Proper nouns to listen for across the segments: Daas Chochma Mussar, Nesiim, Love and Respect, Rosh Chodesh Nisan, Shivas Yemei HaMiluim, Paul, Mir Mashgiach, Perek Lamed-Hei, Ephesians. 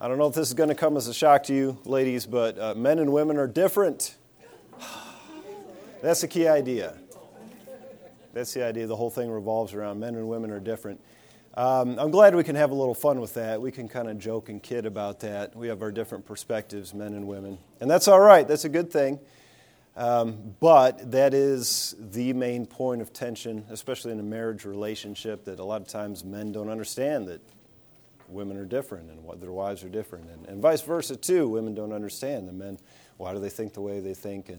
I don't know if this is going to come as a shock to you, ladies, but men and women are different. That's the key idea. That's the idea. The whole thing revolves around men and women are different. I'm glad we can have a little fun with that. We can kind of joke and kid about that. We have our different perspectives, men and women. And that's all right. That's a good thing. But that is the main point of tension, especially in a marriage relationship, that a lot of times men don't understand that women are different and what their wives are different. And vice versa, too. Women don't understand the men. Why do they think the way they think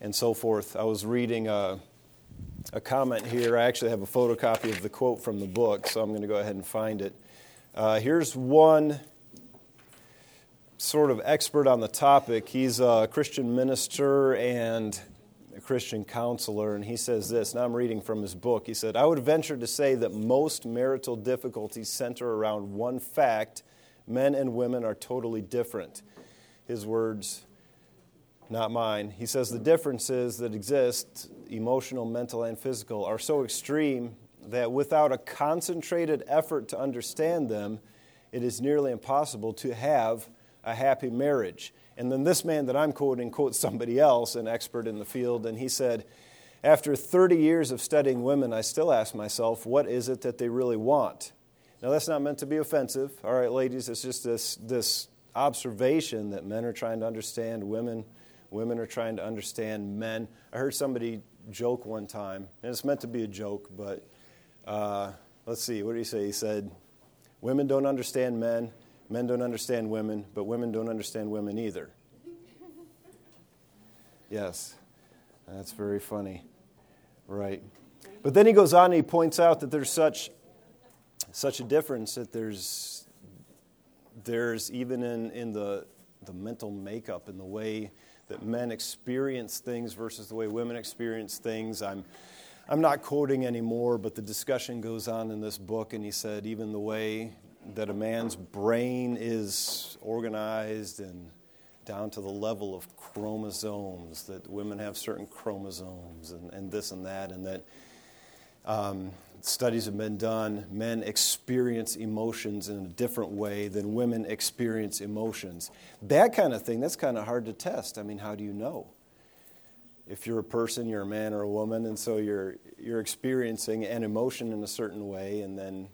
and so forth. I was reading a comment here. I actually have a photocopy of the quote from the book, so I'm going to go ahead and find it. Here's one sort of expert on the topic. He's a Christian minister and a Christian counselor, and he says this. Now I'm reading from his book. He said, "I would venture to say that most marital difficulties center around one fact: men and women are totally different." His words, not mine. He says the differences that exist, emotional, mental, and physical, are so extreme that without a concentrated effort to understand them, it is nearly impossible to have a happy marriage. And then this man that I'm quoting quotes somebody else, an expert in the field, and he said, "After 30 years of studying women, I still ask myself, what is it that they really want?" Now, that's not meant to be offensive. All right, ladies, it's just this observation that men are trying to understand women. Women are trying to understand men. I heard somebody joke one time, and it's meant to be a joke, but let's see, what did he say? He said, "Women don't understand men, men don't understand women, but women don't understand women either." Yes, that's very funny. Right. But then he goes on and he points out that there's such a difference that there's even in the mental makeup and the way that men experience things versus the way women experience things. I'm not quoting anymore, but the discussion goes on in this book, and he said even the way that a man's brain is organized and down to the level of chromosomes, that women have certain chromosomes and this and that studies have been done. Men experience emotions in a different way than women experience emotions. That kind of thing, that's kind of hard to test. I mean, how do you know? If you're a person, you're a man or a woman, and so you're experiencing an emotion in a certain way, and then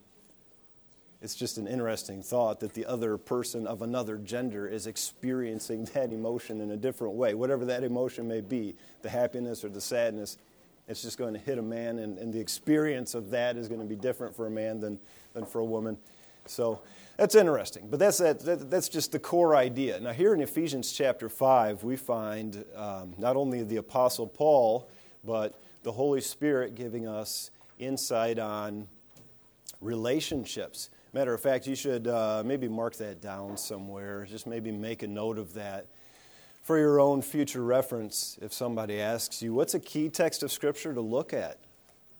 it's just an interesting thought that the other person of another gender is experiencing that emotion in a different way. Whatever that emotion may be, the happiness or the sadness, it's just going to hit a man, and the experience of that is going to be different for a man than for a woman. So that's interesting. But that's just the core idea. Now here in Ephesians chapter 5, we find not only the Apostle Paul, but the Holy Spirit giving us insight on relationships. Matter of fact, you should maybe mark that down somewhere. Just maybe make a note of that for your own future reference. If somebody asks you, what's a key text of Scripture to look at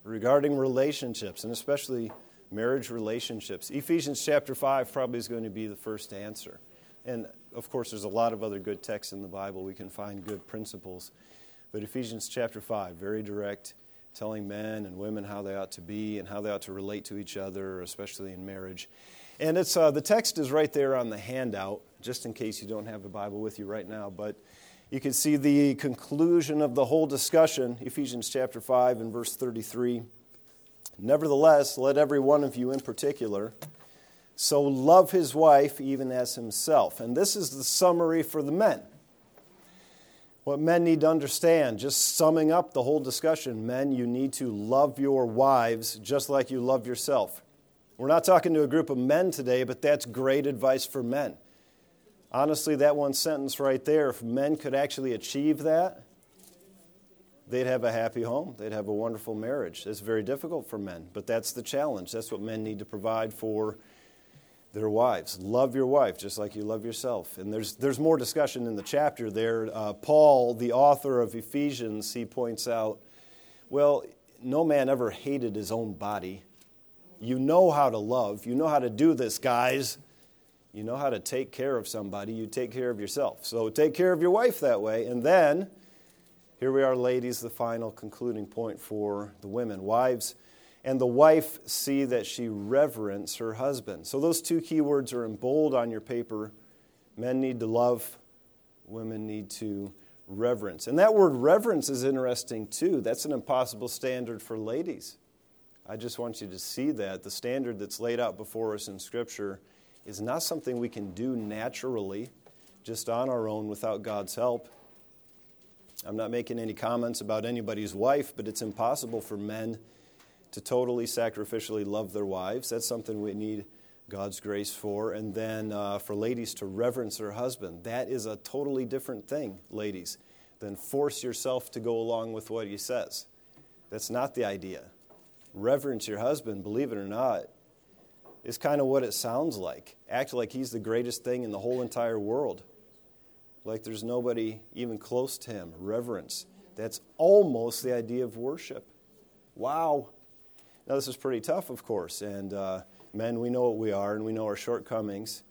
regarding relationships, and especially marriage relationships? Ephesians chapter 5 probably is going to be the first answer. And, of course, there's a lot of other good texts in the Bible. We can find good principles. But Ephesians chapter 5, very direct, telling men and women how they ought to be and how they ought to relate to each other, especially in marriage. And it's the text is right there on the handout, just in case you don't have the Bible with you right now. But you can see the conclusion of the whole discussion, Ephesians chapter 5 and verse 33. "Nevertheless, let every one of you in particular so love his wife even as himself." And this is the summary for the men. What men need to understand, just summing up the whole discussion, men, you need to love your wives just like you love yourself. We're not talking to a group of men today, but that's great advice for men. Honestly, that one sentence right there, if men could actually achieve that, they'd have a happy home. They'd have a wonderful marriage. It's very difficult for men, but that's the challenge. That's what men need to provide for their wives. Love your wife just like you love yourself. And there's more discussion in the chapter there. Paul, the author of Ephesians, he points out, well, no man ever hated his own body. You know how to love. You know how to do this, guys. You know how to take care of somebody. You take care of yourself. So take care of your wife that way. And then, here we are, ladies, the final concluding point for the women. Wives, and the wife see that she reverence her husband. So those two key words are in bold on your paper. Men need to love, women need to reverence. And that word reverence is interesting too. That's an impossible standard for ladies. I just want you to see that. The standard that's laid out before us in Scripture is not something we can do naturally, just on our own without God's help. I'm not making any comments about anybody's wife, but it's impossible for men to totally sacrificially love their wives. That's something we need God's grace for. And then for ladies to reverence their husband. That is a totally different thing, ladies, than force yourself to go along with what he says. That's not the idea. Reverence your husband, believe it or not, is kind of what it sounds like. Act like he's the greatest thing in the whole entire world. Like there's nobody even close to him. Reverence. That's almost the idea of worship. Wow. Now this is pretty tough, of course. And men, we know what we are and we know our shortcomings.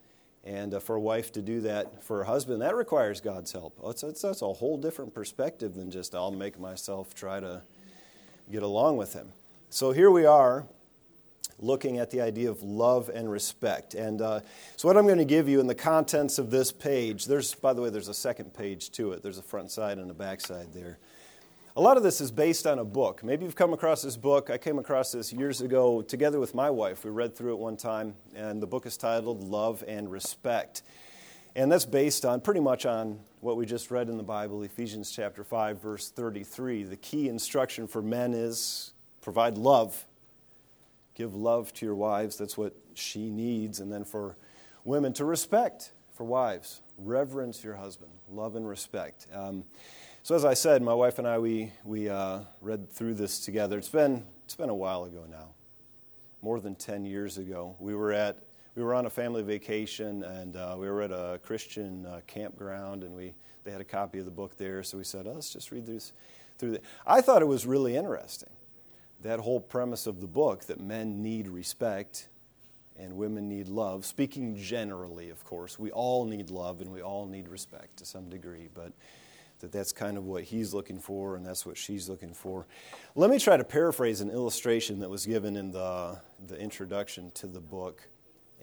And for a wife to do that for her husband, that requires God's help. That's a whole different perspective than just I'll make myself try to get along with him. So here we are, looking at the idea of love and respect. And so what I'm going to give you in the contents of this page, there's a second page to it. There's a front side and a back side there. A lot of this is based on a book. Maybe you've come across this book. I came across this years ago together with my wife. We read through it one time, and the book is titled Love and Respect. And that's based on pretty much on what we just read in the Bible, Ephesians chapter 5, verse 33. The key instruction for men is provide love. Give love to your wives. That's what she needs. And then for women, to respect for wives. Reverence your husband. Love and respect. So as I said, my wife and I, we read through this together. It's been a while ago now, more than 10 years ago. We were on a family vacation, and we were at a Christian campground, and they had a copy of the book there. So we said, let's just read this through. I thought it was really interesting. That whole premise of the book, that men need respect and women need love, speaking generally, of course, we all need love and we all need respect to some degree, but that's kind of what he's looking for and that's what she's looking for. Let me try to paraphrase an illustration that was given in the introduction to the book,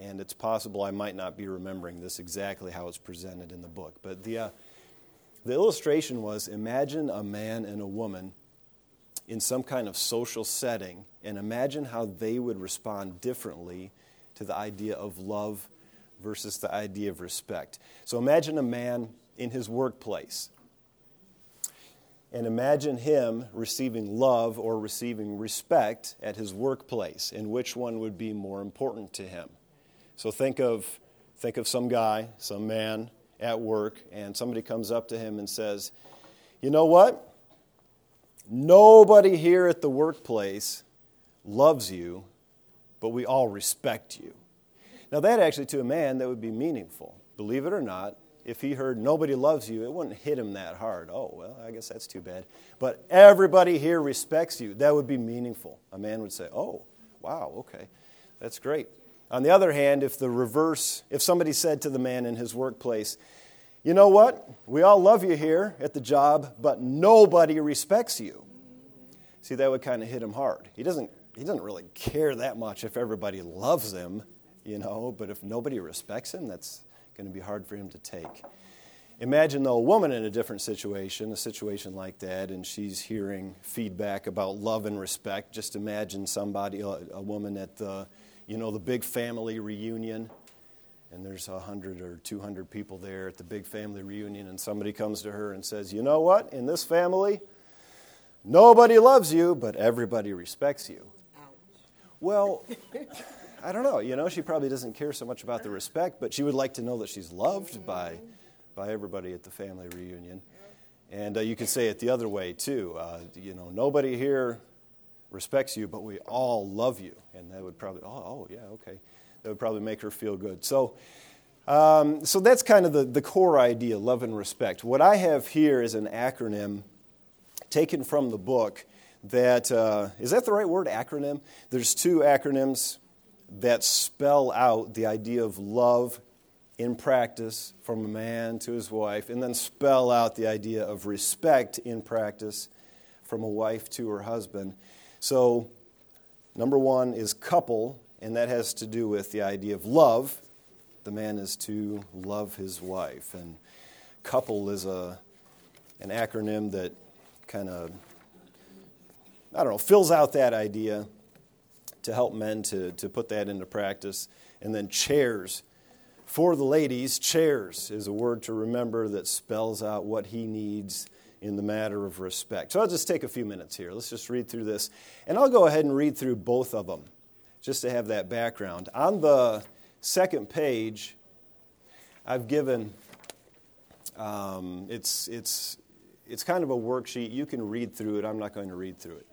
and it's possible I might not be remembering this exactly how it's presented in the book, but the illustration was, imagine a man and a woman in some kind of social setting, and imagine how they would respond differently to the idea of love versus the idea of respect. So imagine a man in his workplace, and imagine him receiving love or receiving respect at his workplace, and which one would be more important to him. So think of some guy, some man at work, and somebody comes up to him and says, you know what? Nobody here at the workplace loves you, but we all respect you. Now that actually, to a man, that would be meaningful. Believe it or not, if he heard nobody loves you, it wouldn't hit him that hard. Oh, well, I guess that's too bad. But everybody here respects you. That would be meaningful. A man would say, oh, wow, okay, that's great. On the other hand, if somebody said to the man in his workplace, you know what? We all love you here at the job, but nobody respects you. See, that would kind of hit him hard. He doesn't really care that much if everybody loves him, but if nobody respects him, that's going to be hard for him to take. Imagine, though, a woman in a different situation, a situation like that, and she's hearing feedback about love and respect. Just imagine a woman at the big family reunion. And there's 100 or 200 people there at the big family reunion, and somebody comes to her and says, you know what, in this family, nobody loves you, but everybody respects you. Ouch. Well, I don't know, she probably doesn't care so much about the respect, but she would like to know that she's loved by everybody at the family reunion. And you could say it the other way, too. Nobody here respects you, but we all love you. And that would probably, okay. That would probably make her feel good. So that's kind of the core idea, love and respect. What I have here is an acronym taken from the book that, is that the right word, acronym? There's two acronyms that spell out the idea of love in practice from a man to his wife, and then spell out the idea of respect in practice from a wife to her husband. So Number one is couple, and that has to do with the idea of love. The man is to love his wife. And couple is an acronym that kind of, I don't know, fills out that idea to help men to put that into practice. And then chairs. For the ladies, chairs is a word to remember that spells out what he needs in the matter of respect. So I'll just take a few minutes here. Let's just read through this. And I'll go ahead and read through both of them, just to have that background. On the second page, I've given, it's kind of a worksheet. You can read through it. I'm not going to read through it.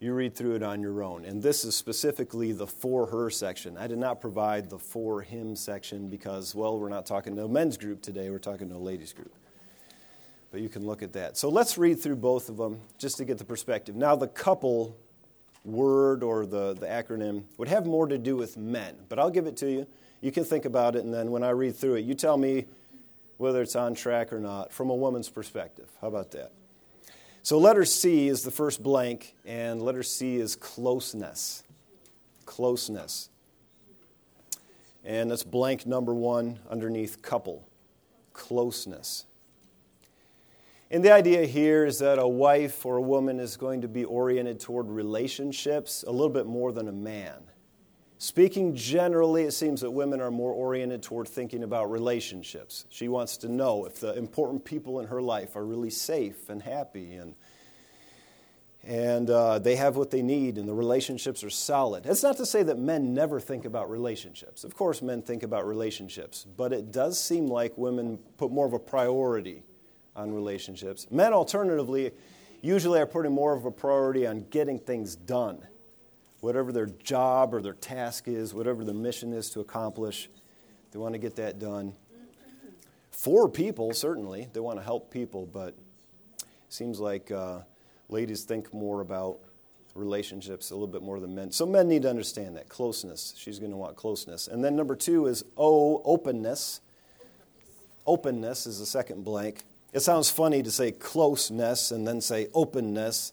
You read through it on your own. And this is specifically the for her section. I did not provide the for him section because, well, we're not talking to a men's group today. We're talking to a ladies group. But you can look at that. So let's read through both of them just to get the perspective. Now, the couple word or the acronym would have more to do with men, but I'll give it to you. You can think about it, and then when I read through it, you tell me whether it's on track or not from a woman's perspective. How about that? So letter C is the first blank, and letter C is closeness. Closeness. And that's blank number one underneath couple. Closeness. And the idea here is that a wife or a woman is going to be oriented toward relationships a little bit more than a man. Speaking generally, it seems that women are more oriented toward thinking about relationships. She wants to know if the important people in her life are really safe and happy and they have what they need and the relationships are solid. That's not to say that men never think about relationships. Of course, men think about relationships, but it does seem like women put more of a priority on relationships. Men, alternatively, usually are putting more of a priority on getting things done. Whatever their job or their task is, whatever their mission is to accomplish, they want to get that done. For people, certainly, they want to help people, but it seems like ladies think more about relationships a little bit more than men. So men need to understand that. Closeness. She's going to want closeness. And then number two is O, openness. Openness is the second blank. It sounds funny to say closeness and then say openness,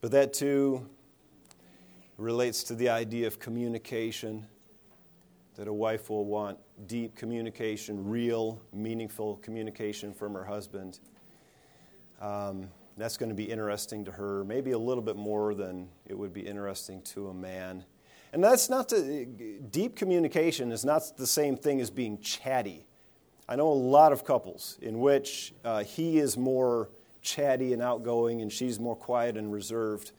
but that too relates to the idea of communication, that a wife will want deep communication, real, meaningful communication from her husband. That's going to be interesting to her, maybe a little bit more than it would be interesting to a man. And that's not deep communication is not the same thing as being chatty. I know a lot of couples in which he is more chatty and outgoing and she's more quiet and reserved.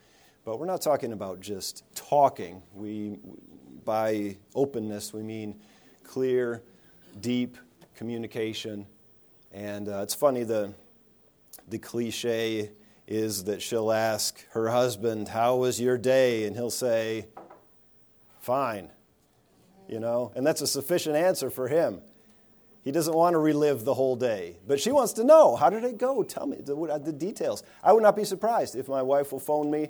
But we're not talking about just talking. By openness, we mean clear, deep communication. And it's funny, the cliche is that she'll ask her husband, "How was your day?" And he'll say, "Fine." You know, and that's a sufficient answer for him. He doesn't want to relive the whole day. But she wants to know, how did it go? Tell me the details. I would not be surprised if my wife will phone me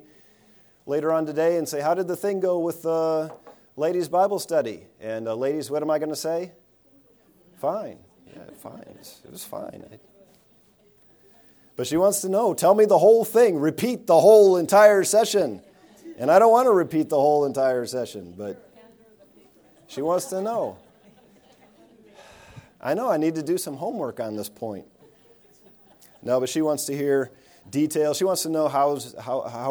later on today and say, how did the thing go with the ladies' Bible study? And ladies, what am I going to say? Fine. Yeah, fine. It was fine. But she wants to know, tell me the whole thing. Repeat the whole entire session. And I don't want to repeat the whole entire session, but she wants to know. I know I need to do some homework on this point. No, but she wants to hear details. She wants to know how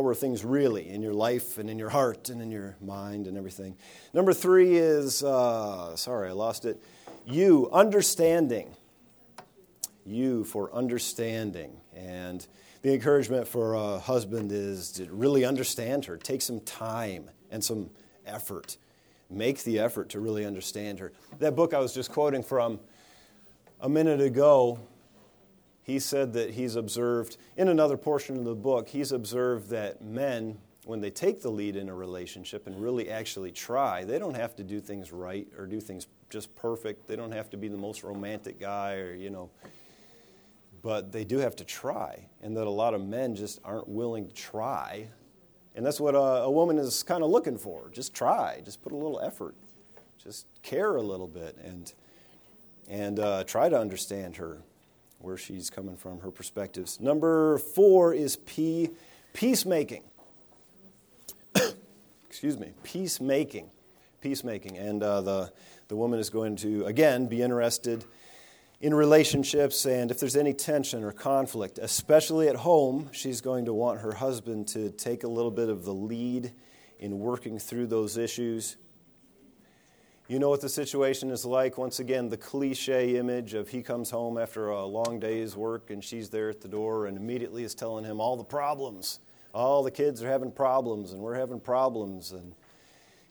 are things really in your life and in your heart and in your mind and everything. Number three is, understanding. You for understanding. And the encouragement for a husband is to really understand her. Take some time and some effort. Make the effort to really understand her. That book I was just quoting from a minute ago, he said that he's observed, in another portion of the book, he's observed that men, when they take the lead in a relationship and really actually try, they don't have to do things right or do things just perfect. They don't have to be the most romantic guy or, but they do have to try, and that a lot of men just aren't willing to try. And that's what a woman is kind of looking for. Just try. Just put a little effort. Just care a little bit and try to understand her, where she's coming from, her perspectives. Number four is P, peacemaking. peacemaking. Peacemaking. And the woman is going to, again, be interested in relationships, and if there's any tension or conflict, especially at home, she's going to want her husband to take a little bit of the lead in working through those issues. You know what the situation is like. Once again, the cliche image of he comes home after a long day's work and she's there at the door and immediately is telling him all the problems. All the kids are having problems and we're having problems. And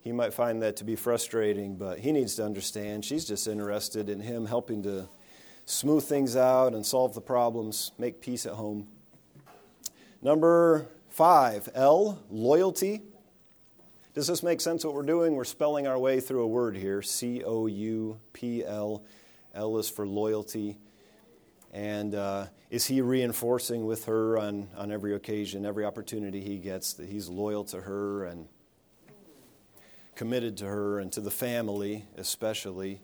he might find that to be frustrating, but he needs to understand she's just interested in him helping to smooth things out and solve the problems, make peace at home. Number 5, L, loyalty. Does this make sense what we're doing? We're spelling our way through a word here, C-O-U-P-L. L is for loyalty. And is he reinforcing with her on every occasion, every opportunity he gets, that he's loyal to her and committed to her and to the family especially?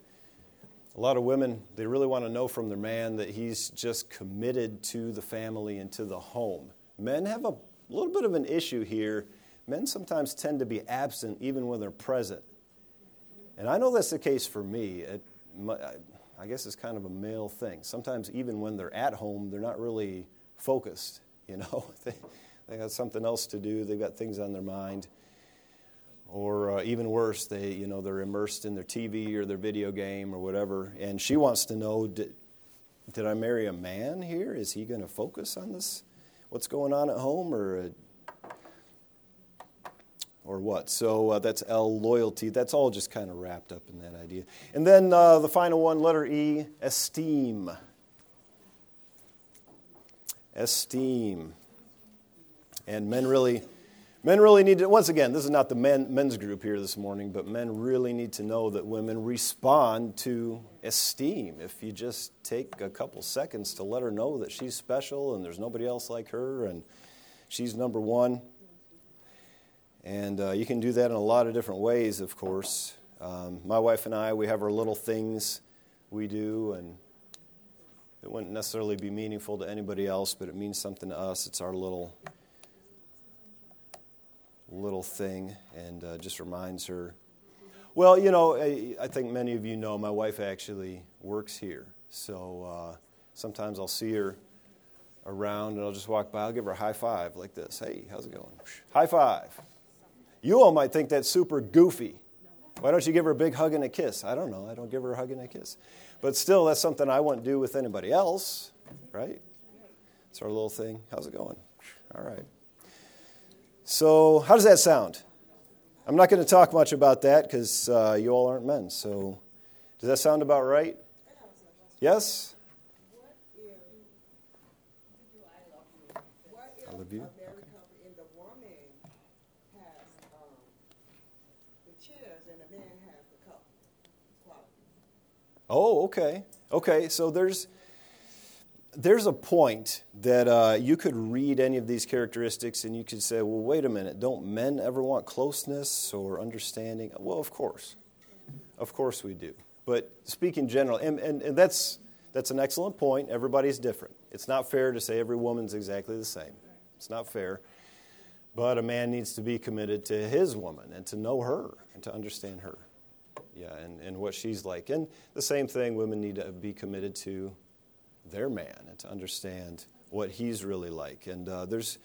A lot of women, they really want to know from their man that he's just committed to the family and to the home. Men have a little bit of an issue here. Men sometimes tend to be absent even when they're present. And I know that's the case for me. I guess it's kind of a male thing. Sometimes even when they're at home, they're not really focused, you know. They got something else to do. They've got things on their mind. Or even worse, they're immersed in their TV or their video game or whatever. And she wants to know, did I marry a man here? Is he going to focus on this? What's going on at home or what? So that's L, loyalty. That's all just kind of wrapped up in that idea. And then the final one, letter E, esteem. Esteem. And men really need to, once again, this is not the men's group here this morning, but men really need to know that women respond to esteem. If you just take a couple seconds to let her know that she's special and there's nobody else like her and she's number one. And you can do that in a lot of different ways, of course. My wife and I, we have our little things we do, and it wouldn't necessarily be meaningful to anybody else, but it means something to us. It's our little thing, and just reminds her. Well, I think many of you know my wife actually works here, so sometimes I'll see her around, and I'll just walk by. I'll give her a high five like this. Hey, how's it going? High five. You all might think that's super goofy. Why don't you give her a big hug and a kiss? I don't know. I don't give her a hug and a kiss. But still, that's something I wouldn't do with anybody else, right? It's our little thing. How's it going? All right. So how does that sound? I'm not going to talk much about that because you all aren't men. So does that sound about right? Yes? I love you. Okay. And the woman has the chairs and the man has the cup. Oh, okay. Okay, so there's a point that you could read any of these characteristics and you could say, well, wait a minute, don't men ever want closeness or understanding? Well, of course. Of course we do. But speak in general, and that's an excellent point. Everybody's different. It's not fair to say every woman's exactly the same. It's not fair. But a man needs to be committed to his woman and to know her and to understand her. Yeah, and what she's like. And the same thing, women need to be committed to their man and to understand what he's really like. And this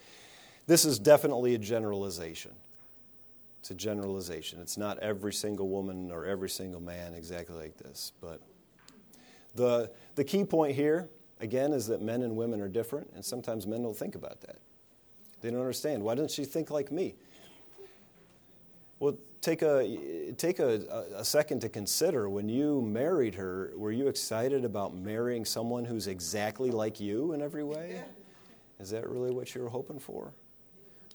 is definitely a generalization. It's a generalization. It's not every single woman or every single man exactly like this. But the key point here, again, is that men and women are different, and sometimes men don't think about that. They don't understand. Why doesn't she think like me? Well, take a second to consider. When you married her, were you excited about marrying someone who's exactly like you in every way? Is that really what you were hoping for?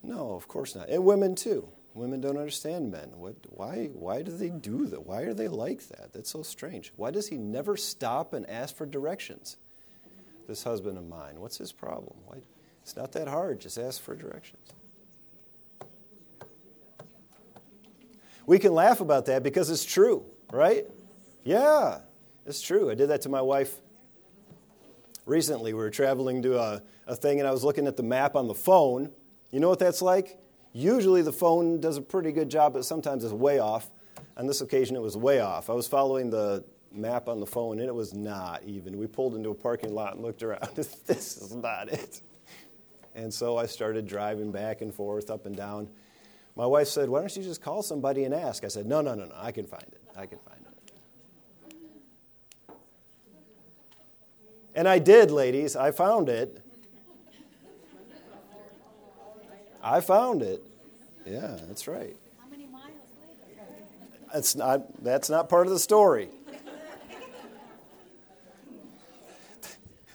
No, of course not. And women, too. Women don't understand men. Why do they do that? Why are they like that? That's so strange. Why does he never stop and ask for directions? This husband of mine, what's his problem? Why? It's not that hard. Just ask for directions. We can laugh about that because it's true, right? Yeah, it's true. I did that to my wife recently. We were traveling to a thing, and I was looking at the map on the phone. You know what that's like? Usually the phone does a pretty good job, but sometimes it's way off. On this occasion, it was way off. I was following the map on the phone, and it was not even. We pulled into a parking lot and looked around. This is not it. And so I started driving back and forth, up and down. My wife said, why don't you just call somebody and ask? I said, no, I can find it. And I did, ladies. I found it. Yeah, that's right. How many miles later? That's not part of the story.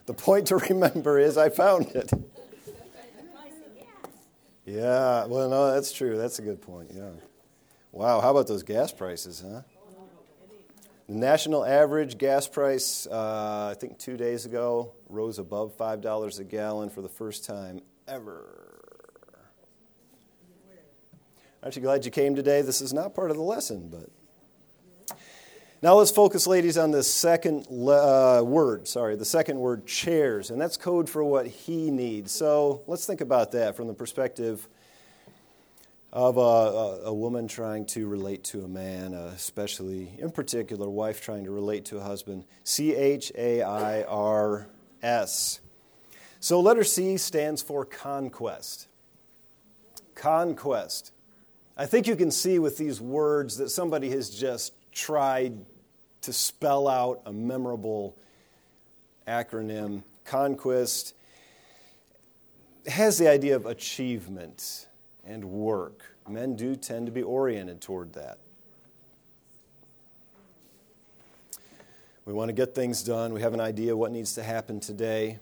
The point to remember is I found it. Yeah, well, no, that's true. That's a good point, yeah. Wow, how about those gas prices, huh? The national average gas price, I think 2 days ago, rose above $5 a gallon for the first time ever. Aren't you glad you came today? This is not part of the lesson, but... Now let's focus, ladies, on this second word, chairs, and that's code for what he needs. So let's think about that from the perspective of a woman trying to relate to a man, especially, in particular, wife trying to relate to a husband. C-H-A-I-R-S. So letter C stands for conquest. Conquest. I think you can see with these words that somebody has just tried to spell out a memorable acronym. Conquest has the idea of achievement and work. Men do tend to be oriented toward that. We want to get things done. We have an idea what needs to happen today.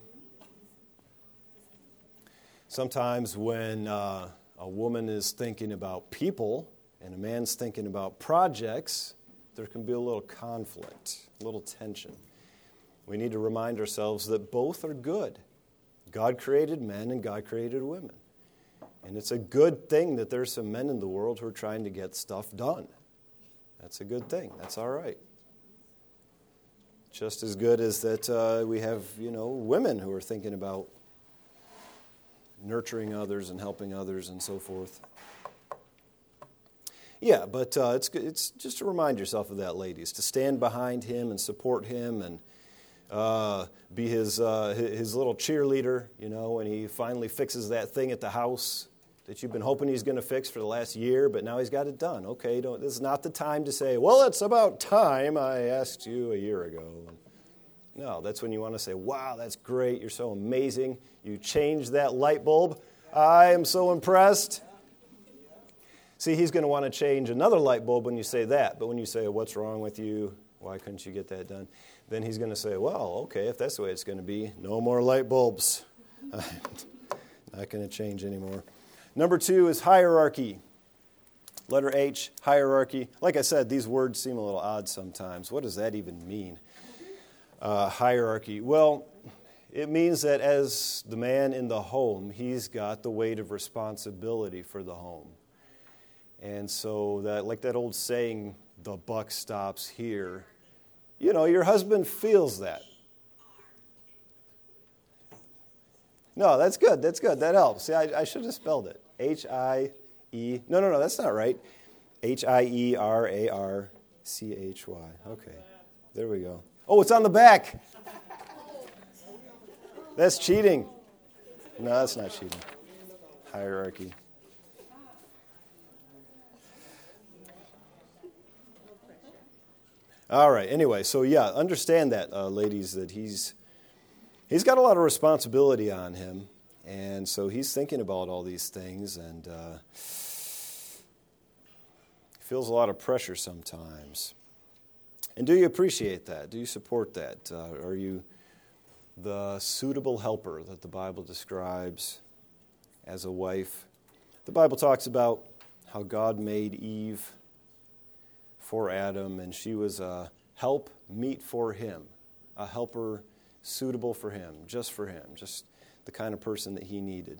Sometimes when a woman is thinking about people and a man's thinking about projects, there can be a little conflict, a little tension. We need to remind ourselves that both are good. God created men and God created women. And it's a good thing that there's some men in the world who are trying to get stuff done. That's a good thing. That's all right. Just as good as that we have, women who are thinking about nurturing others and helping others and so forth. Yeah, but it's just to remind yourself of that, ladies, to stand behind him and support him and be his little cheerleader, when he finally fixes that thing at the house that you've been hoping he's going to fix for the last year, but now he's got it done. Okay, this is not the time to say, well, it's about time, I asked you a year ago. No, that's when you want to say, wow, that's great, you're so amazing, you changed that light bulb, I am so impressed. See, he's going to want to change another light bulb when you say that, but when you say, what's wrong with you, why couldn't you get that done, then he's going to say, well, okay, if that's the way it's going to be, no more light bulbs. I'm not going to change anymore. Number 2 is hierarchy. Letter H, hierarchy. Like I said, these words seem a little odd sometimes. What does that even mean? Hierarchy. Well, it means that as the man in the home, he's got the weight of responsibility for the home. And so, that old saying, the buck stops here, your husband feels that. No, that's good. That's good. That helps. See, I should have spelled it. H-I-E. No, that's not right. H-I-E-R-A-R-C-H-Y. Okay. There we go. Oh, it's on the back. That's cheating. No, that's not cheating. Hierarchy. All right, anyway, so yeah, understand that, ladies, that he's got a lot of responsibility on him, and so he's thinking about all these things, and feels a lot of pressure sometimes. And do you appreciate that? Do you support that? Are you the suitable helper that the Bible describes as a wife? The Bible talks about how God made Eve for Adam, and she was a helpmeet for him, a helper suitable for him, just the kind of person that he needed.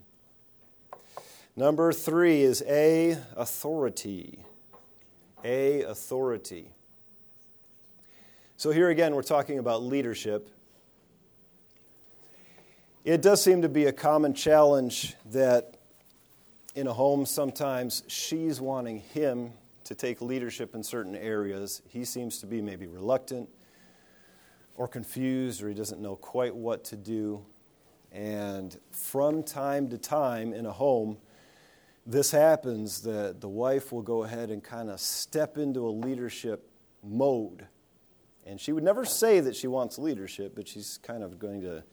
Number 3 is A, authority. A, authority. So here again, we're talking about leadership. It does seem to be a common challenge that in a home, sometimes she's wanting him to take leadership in certain areas. He seems to be maybe reluctant or confused, or he doesn't know quite what to do. And from time to time in a home, this happens, that the wife will go ahead and kind of step into a leadership mode. And she would never say that she wants leadership, but she's kind of going to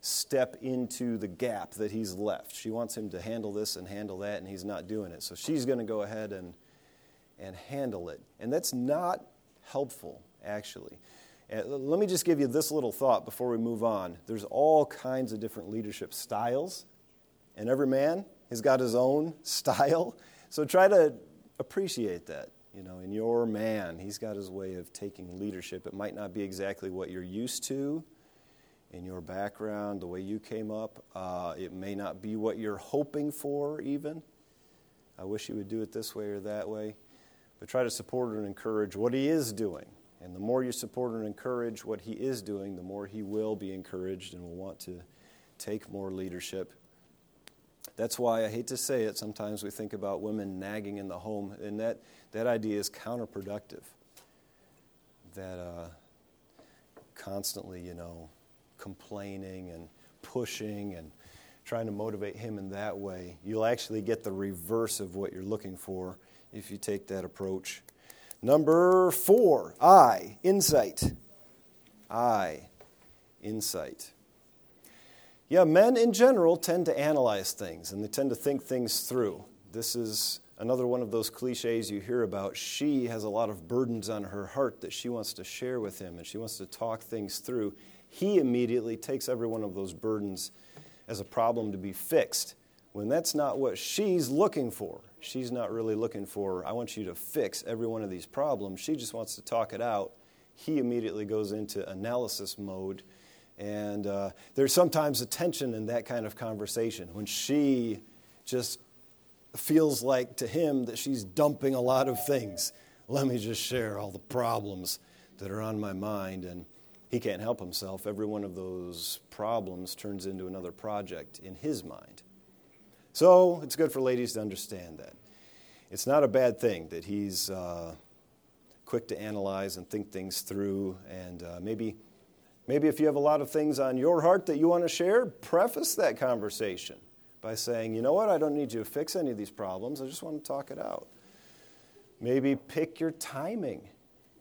step into the gap that he's left. She wants him to handle this and handle that, and he's not doing it. So she's going to go ahead and handle it. And that's not helpful, actually. Let me just give you this little thought before we move on. There's all kinds of different leadership styles, and every man has got his own style. So try to appreciate that, you know, in your man. He's got his way of taking leadership. It might not be exactly what you're used to in your background, the way you came up. It may not be what you're hoping for even. I wish you would do it this way or that way. But try to support and encourage what he is doing. And the more you support and encourage what he is doing, the more he will be encouraged and will want to take more leadership. That's why, I hate to say it, sometimes we think about women nagging in the home, and that idea is counterproductive. That constantly, you know, complaining and pushing and trying to motivate him in that way, you'll actually get the reverse of what you're looking for if you take that approach. Number 4, I, insight. I, insight. Yeah, men in general tend to analyze things, and they tend to think things through. This is another one of those cliches you hear about. She has a lot of burdens on her heart that she wants to share with him, and she wants to talk things through. He immediately takes every one of those burdens as a problem to be fixed, when that's not what she's looking for. She's not really looking for, I want you to fix every one of these problems. She just wants to talk it out. He immediately goes into analysis mode. And there's sometimes a tension in that kind of conversation, when she just feels like to him that she's dumping a lot of things. Let me just share all the problems that are on my mind. And he can't help himself. Every one of those problems turns into another project in his mind. So it's good for ladies to understand that. It's not a bad thing that he's quick to analyze and think things through. And maybe if you have a lot of things on your heart that you want to share, preface that conversation by saying, you know what, I don't need you to fix any of these problems. I just want to talk it out. Maybe pick your timing.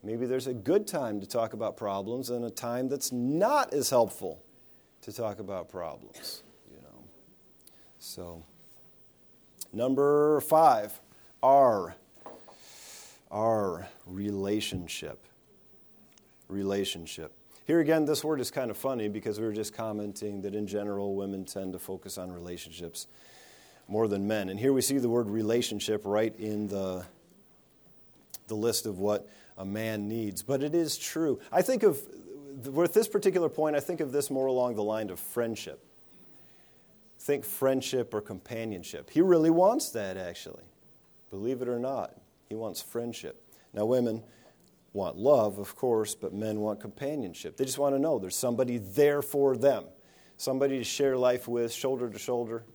Maybe there's a good time to talk about problems and a time that's not as helpful to talk about problems, you know. So, number 5, R. R, relationship. Relationship. Here again, this word is kind of funny, because we were just commenting that in general women tend to focus on relationships more than men. And here we see the word relationship right in the list of what a man needs. But it is true. I think of, with this particular point, I think of this more along the line of friendship. Think friendship or companionship. He really wants that, actually. Believe it or not, he wants friendship. Now, women want love, of course, but men want companionship. They just want to know there's somebody there for them, somebody to share life with, shoulder to shoulder.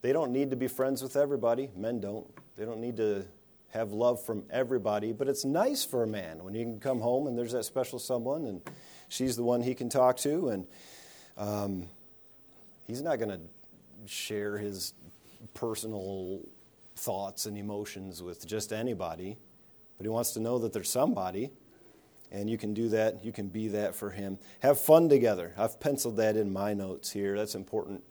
They don't need to be friends with everybody. Men don't. They don't need to have love from everybody, but it's nice for a man when you can come home and there's that special someone, and she's the one he can talk to, and he's not going to share his personal thoughts and emotions with just anybody, but he wants to know that there's somebody, and you can do that, you can be that for him. Have fun together. I've penciled that in my notes here. That's important.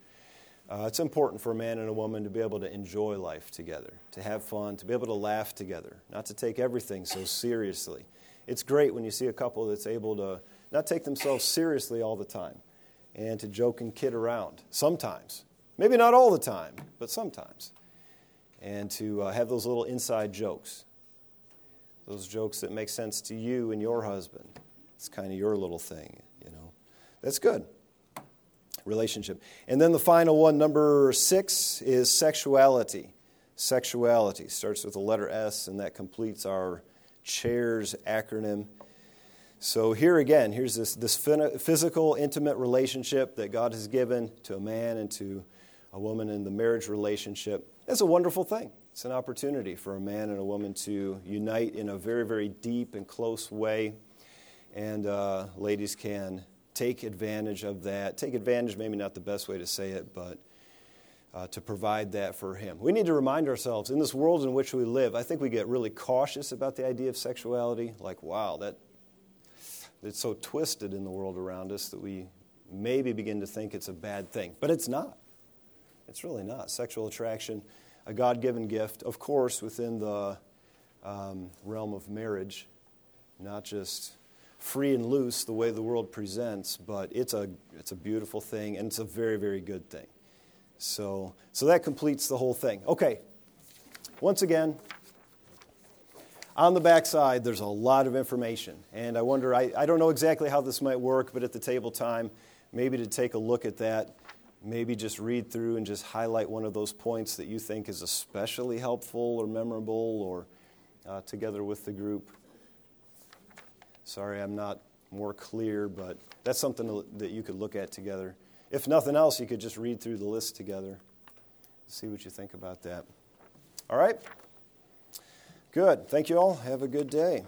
It's important for a man and a woman to be able to enjoy life together, to have fun, to be able to laugh together, not to take everything so seriously. It's great when you see a couple that's able to not take themselves seriously all the time, and to joke and kid around sometimes. Maybe not all the time, but sometimes. And to have those little inside jokes, those jokes that make sense to you and your husband. It's kind of your little thing, you know. That's good. Relationship. And then the final one, number 6, is sexuality. Sexuality starts with the letter S, and that completes our CHAIRS acronym. So here again, here's this physical, intimate relationship that God has given to a man and to a woman in the marriage relationship. That's a wonderful thing. It's an opportunity for a man and a woman to unite in a very, very deep and close way. And ladies can take advantage of that. Take advantage, maybe not the best way to say it, but to provide that for him. We need to remind ourselves, in this world in which we live, I think we get really cautious about the idea of sexuality. Like, wow, it's so twisted in the world around us that we maybe begin to think it's a bad thing. But it's not. It's really not. Sexual attraction, a God-given gift, of course, within the realm of marriage, not just free and loose the way the world presents, but it's a beautiful thing, and it's a very, very good thing. So that completes the whole thing. Okay, once again, on the back side, there's a lot of information, and I wonder, I don't know exactly how this might work, but at the table time, maybe to take a look at that, maybe just read through and just highlight one of those points that you think is especially helpful or memorable, or together with the group. Sorry, I'm not more clear, but that's something that you could look at together. If nothing else, you could just read through the list together, see what you think about that. All right? Good. Thank you all. Have a good day.